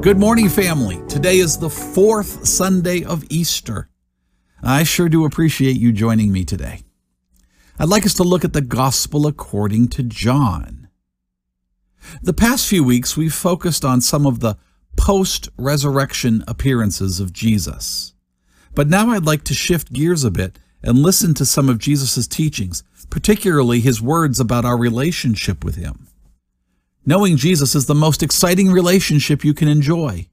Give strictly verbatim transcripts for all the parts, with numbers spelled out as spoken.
Good morning, family. Today is the fourth Sunday of Easter. I sure do appreciate you joining me today. I'd like us to look at the Gospel according to John. The past few weeks, we've focused on some of the post-resurrection appearances of Jesus. But now I'd like to shift gears a bit and listen to some of Jesus' teachings, particularly his words about our relationship with him. Knowing Jesus is the most exciting relationship you can enjoy.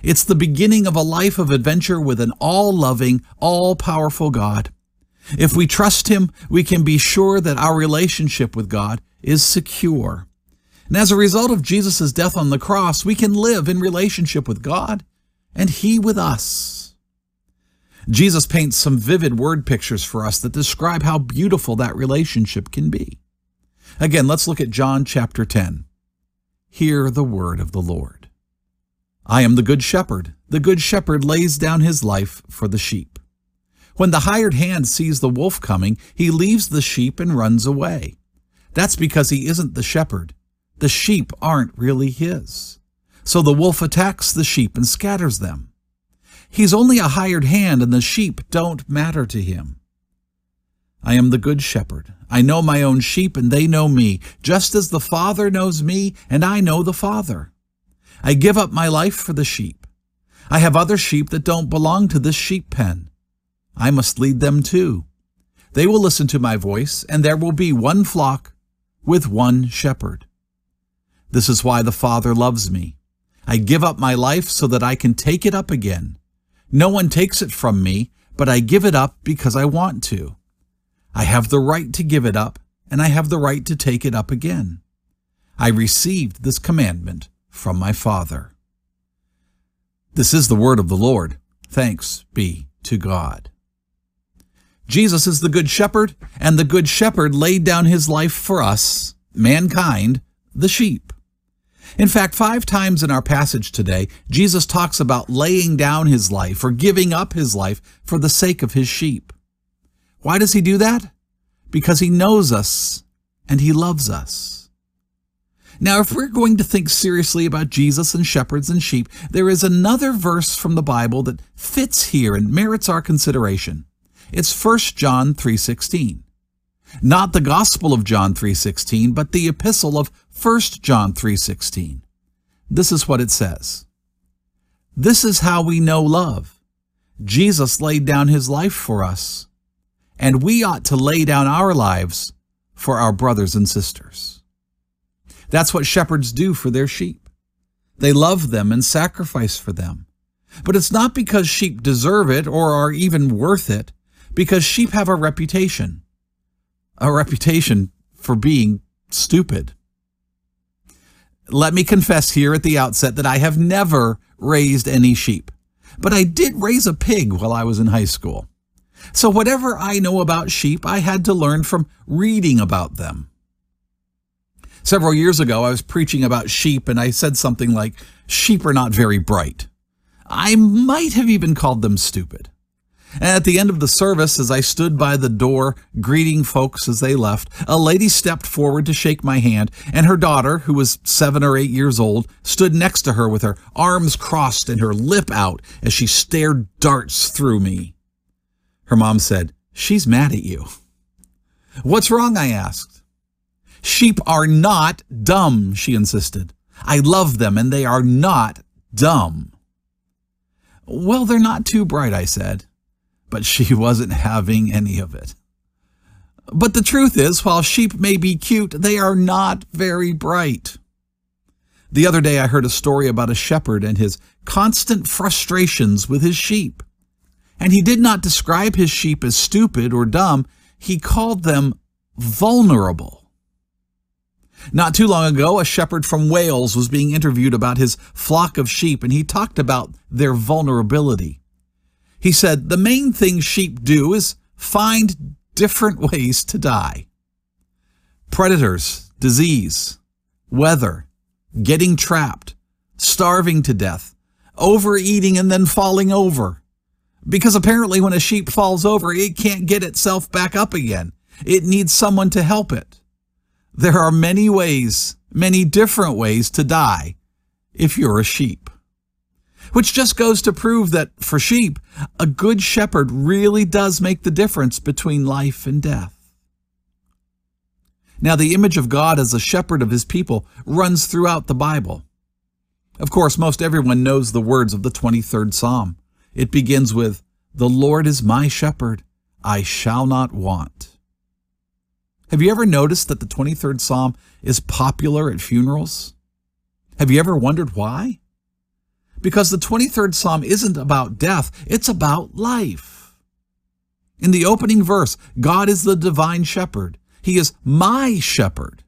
It's the beginning of a life of adventure with an all-loving, all-powerful God. If we trust him, we can be sure that our relationship with God is secure. And as a result of Jesus' death on the cross, we can live in relationship with God and he with us. Jesus paints some vivid word pictures for us that describe how beautiful that relationship can be. Again, let's look at John chapter ten. Hear the word of the Lord. I am the good shepherd. The good shepherd lays down his life for the sheep. When the hired hand sees the wolf coming, he leaves the sheep and runs away. That's because he isn't the shepherd. The sheep aren't really his. So the wolf attacks the sheep and scatters them. He's only a hired hand, and the sheep don't matter to him. I am the good shepherd. I know my own sheep, and they know me, just as the Father knows me, and I know the Father. I give up my life for the sheep. I have other sheep that don't belong to this sheep pen. I must lead them too. They will listen to my voice, and there will be one flock with one shepherd. This is why the Father loves me. I give up my life so that I can take it up again. No one takes it from me, but I give it up because I want to. I have the right to give it up, and I have the right to take it up again. I received this commandment from my Father. This is the word of the Lord. Thanks be to God. Jesus is the good shepherd, and the good shepherd laid down his life for us, mankind, the sheep. In fact, five times in our passage today, Jesus talks about laying down his life or giving up his life for the sake of his sheep. Why does he do that? Because he knows us and he loves us. Now, if we're going to think seriously about Jesus and shepherds and sheep, there is another verse from the Bible that fits here and merits our consideration. It's First John three sixteen. Not the Gospel of John three sixteen, but the epistle of First John three sixteen. This is what it says. This is how we know love. Jesus laid down his life for us, and we ought to lay down our lives for our brothers and sisters. That's what shepherds do for their sheep. They love them and sacrifice for them. But it's not because sheep deserve it or are even worth it, because sheep have a reputation, a reputation for being stupid. Let me confess here at the outset that I have never raised any sheep, but I did raise a pig while I was in high school. So whatever I know about sheep, I had to learn from reading about them. Several years ago, I was preaching about sheep, and I said something like, sheep are not very bright. I might have even called them stupid. And at the end of the service, as I stood by the door greeting folks as they left, a lady stepped forward to shake my hand, and her daughter, who was seven or eight years old, stood next to her with her arms crossed and her lip out as she stared darts through me. Her mom said, "She's mad at you." "What's wrong?" I asked. "Sheep are not dumb," she insisted. "I love them, and they are not dumb." "Well, they're not too bright," I said, but she wasn't having any of it. But the truth is, while sheep may be cute, they are not very bright. The other day, I heard a story about a shepherd and his constant frustrations with his sheep. And he did not describe his sheep as stupid or dumb. He called them vulnerable. Not too long ago, a shepherd from Wales was being interviewed about his flock of sheep, and he talked about their vulnerability. He said, "The main thing sheep do is find different ways to die. Predators, disease, weather, getting trapped, starving to death, overeating and then falling over. Because apparently when a sheep falls over, it can't get itself back up again. It needs someone to help it. There are many ways, many different ways to die if you're a sheep." which just goes to prove that, for sheep, a good shepherd really does make the difference between life and death. Now, the image of God as a shepherd of his people runs throughout the Bible. Of course, most everyone knows the words of the twenty-third Psalm. It begins with, "The Lord is my shepherd, I shall not want." Have you ever noticed that the twenty-third Psalm is popular at funerals? Have you ever wondered why? Because the twenty-third Psalm isn't about death, it's about life. In the opening verse, God is the divine shepherd. He is my shepherd,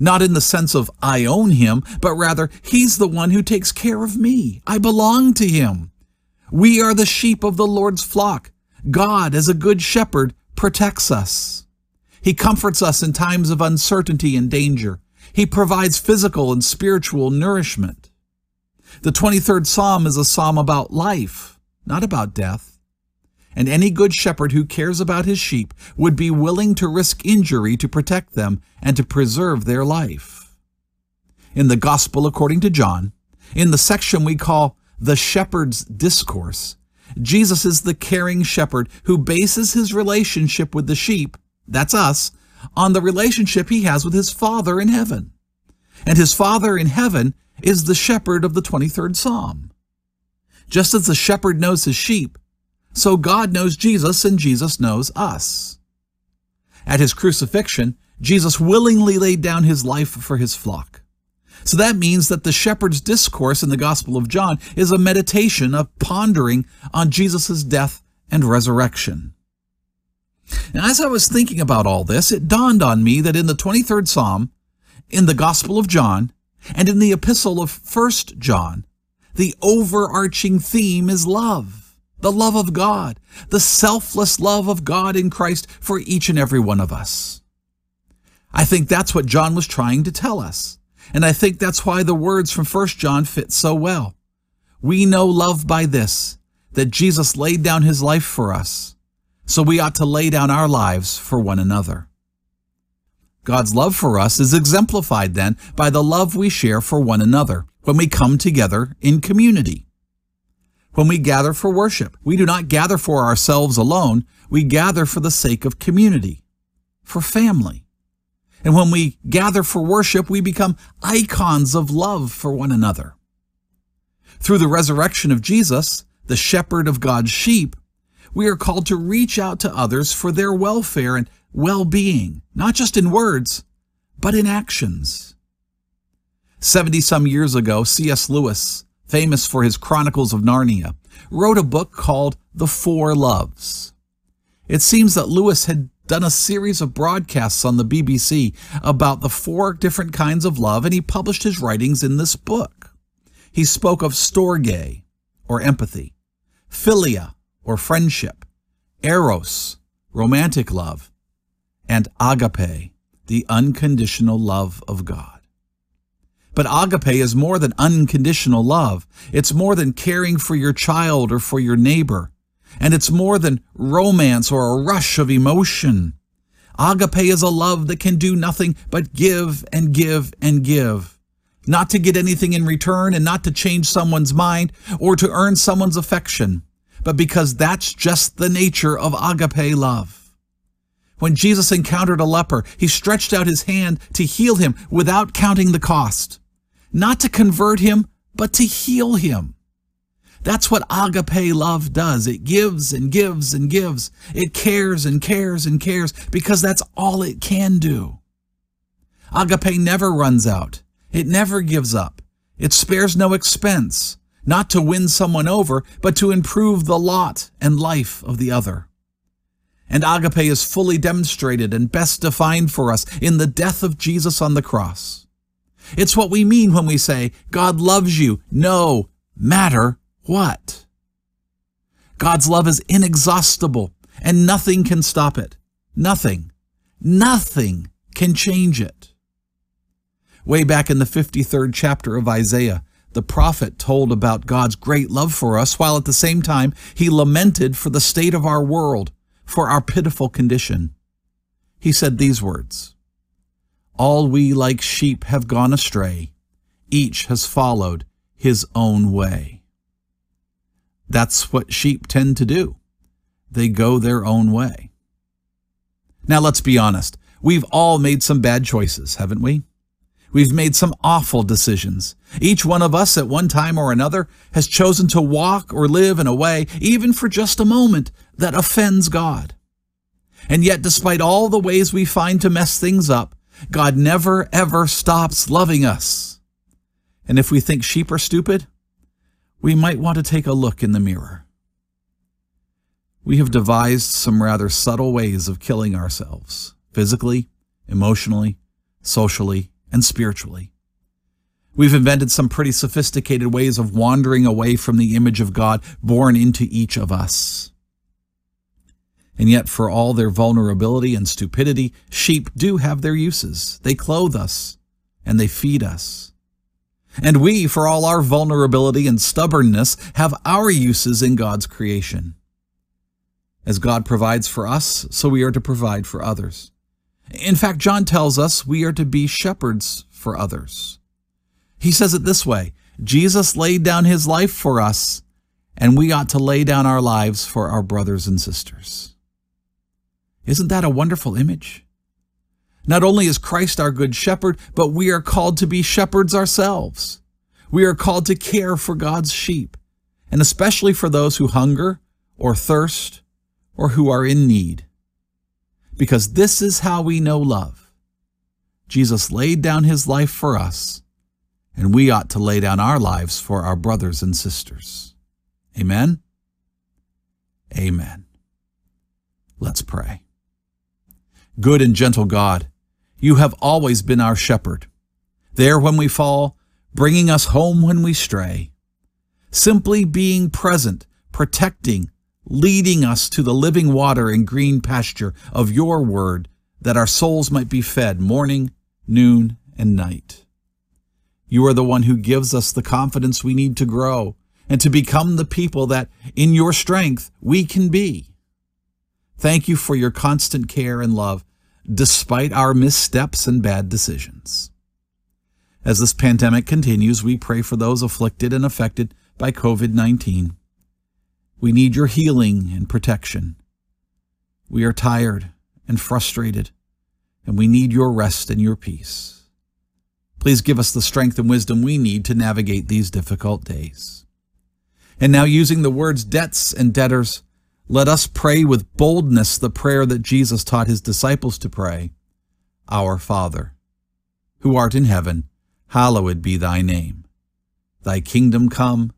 not in the sense of I own him, but rather he's the one who takes care of me. I belong to him. We are the sheep of the Lord's flock. God, as a good shepherd, protects us. He comforts us in times of uncertainty and danger. He provides physical and spiritual nourishment. The twenty-third Psalm is a psalm about life, not about death. And any good shepherd who cares about his sheep would be willing to risk injury to protect them and to preserve their life. In the Gospel according to John, in the section we call the Shepherd's Discourse, Jesus is the caring shepherd who bases his relationship with the sheep, that's us, on the relationship he has with his Father in heaven. And his Father in heaven is the shepherd of the twenty-third Psalm. Just as the shepherd knows his sheep, so God knows Jesus and Jesus knows us. At his crucifixion, Jesus willingly laid down his life for his flock. So that means that the shepherd's discourse in the Gospel of John is a meditation, a pondering on Jesus' death and resurrection. Now, as I was thinking about all this, it dawned on me that in the twenty-third Psalm, in the Gospel of John, and in the epistle of First John, the overarching theme is love, the love of God, the selfless love of God in Christ for each and every one of us. I think that's what John was trying to tell us, and I think that's why the words from First John fit so well. We know love by this, that Jesus laid down his life for us, so we ought to lay down our lives for one another. God's love for us is exemplified then by the love we share for one another when we come together in community. When we gather for worship, we do not gather for ourselves alone, we gather for the sake of community, for family. And when we gather for worship, we become icons of love for one another. Through the resurrection of Jesus, the shepherd of God's sheep, we are called to reach out to others for their welfare and well-being, not just in words, but in actions. Seventy-some years ago, C S Lewis, famous for his Chronicles of Narnia, wrote a book called The Four Loves. It seems that Lewis had done a series of broadcasts on the B B C about the four different kinds of love, and he published his writings in this book. He spoke of storge, or empathy, philia, or friendship, eros, romantic love, and agape, the unconditional love of God. But agape is more than unconditional love. It's more than caring for your child or for your neighbor. And it's more than romance or a rush of emotion. Agape is a love that can do nothing but give and give and give, not to get anything in return and not to change someone's mind or to earn someone's affection, but because that's just the nature of agape love. When Jesus encountered a leper, he stretched out his hand to heal him without counting the cost. Not to convert him, but to heal him. That's what agape love does. It gives and gives and gives. It cares and cares and cares because that's all it can do. Agape never runs out. It never gives up. It spares no expense, not to win someone over, but to improve the lot and life of the other. And agape is fully demonstrated and best defined for us in the death of Jesus on the cross. It's what we mean when we say, God loves you, no matter what. God's love is inexhaustible, and nothing can stop it. Nothing, nothing can change it. Way back in the fifty-third chapter of Isaiah, the prophet told about God's great love for us, while at the same time he lamented for the state of our world, for our pitiful condition. He said these words, "All we like sheep have gone astray, each has followed his own way." That's what sheep tend to do. They go their own way. Now, let's be honest. We've all made some bad choices, haven't we? We've made some awful decisions. Each one of us at one time or another has chosen to walk or live in a way, even for just a moment, that offends God. And yet, despite all the ways we find to mess things up, God never, ever stops loving us. And if we think sheep are stupid, we might want to take a look in the mirror. We have devised some rather subtle ways of killing ourselves, physically, emotionally, socially, and spiritually. We've invented some pretty sophisticated ways of wandering away from the image of God born into each of us. And yet, for all their vulnerability and stupidity, sheep do have their uses. They clothe us, and they feed us. And we, for all our vulnerability and stubbornness, have our uses in God's creation. As God provides for us, so we are to provide for others. In fact, John tells us we are to be shepherds for others. He says it this way, "Jesus laid down his life for us, and we ought to lay down our lives for our brothers and sisters." Isn't that a wonderful image? Not only is Christ our good shepherd, but we are called to be shepherds ourselves. We are called to care for God's sheep, and especially for those who hunger or thirst or who are in need. Because this is how we know love. Jesus laid down his life for us, and we ought to lay down our lives for our brothers and sisters. Amen? Amen. Let's pray. Good and gentle God, you have always been our shepherd, there when we fall, bringing us home when we stray, simply being present, protecting, leading us to the living water and green pasture of your word, that our souls might be fed morning, noon, and night. You are the one who gives us the confidence we need to grow and to become the people that, in your strength, we can be. Thank you for your constant care and love, despite our missteps and bad decisions. As this pandemic continues, we pray for those afflicted and affected by COVID nineteen. We need your healing and protection. We are tired and frustrated, and we need your rest and your peace. Please give us the strength and wisdom we need to navigate these difficult days. And now, using the words debts and debtors, let us pray with boldness the prayer that Jesus taught his disciples to pray. Our Father, who art in heaven, hallowed be thy name. Thy kingdom come,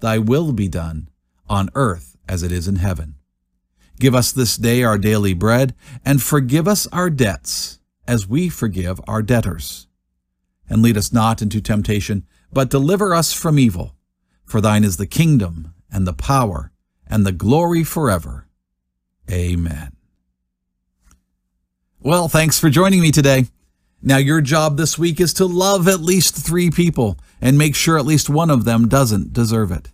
thy will be done, on earth as it is in heaven. Give us this day our daily bread, and forgive us our debts, as we forgive our debtors. And lead us not into temptation, but deliver us from evil. For thine is the kingdom, and the power, and the glory forever. Amen. Well, thanks for joining me today. Now, your job this week is to love at least three people and make sure at least one of them doesn't deserve it.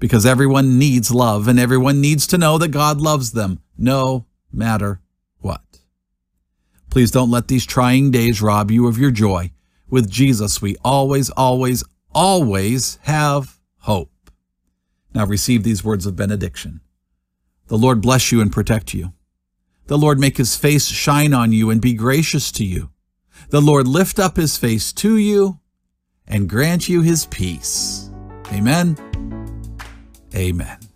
Because everyone needs love, and everyone needs to know that God loves them, no matter what. Please don't let these trying days rob you of your joy. With Jesus, we always, always, always have hope. Now receive these words of benediction. The Lord bless you and protect you. The Lord make his face shine on you and be gracious to you. The Lord lift up his face to you and grant you his peace. Amen. Amen.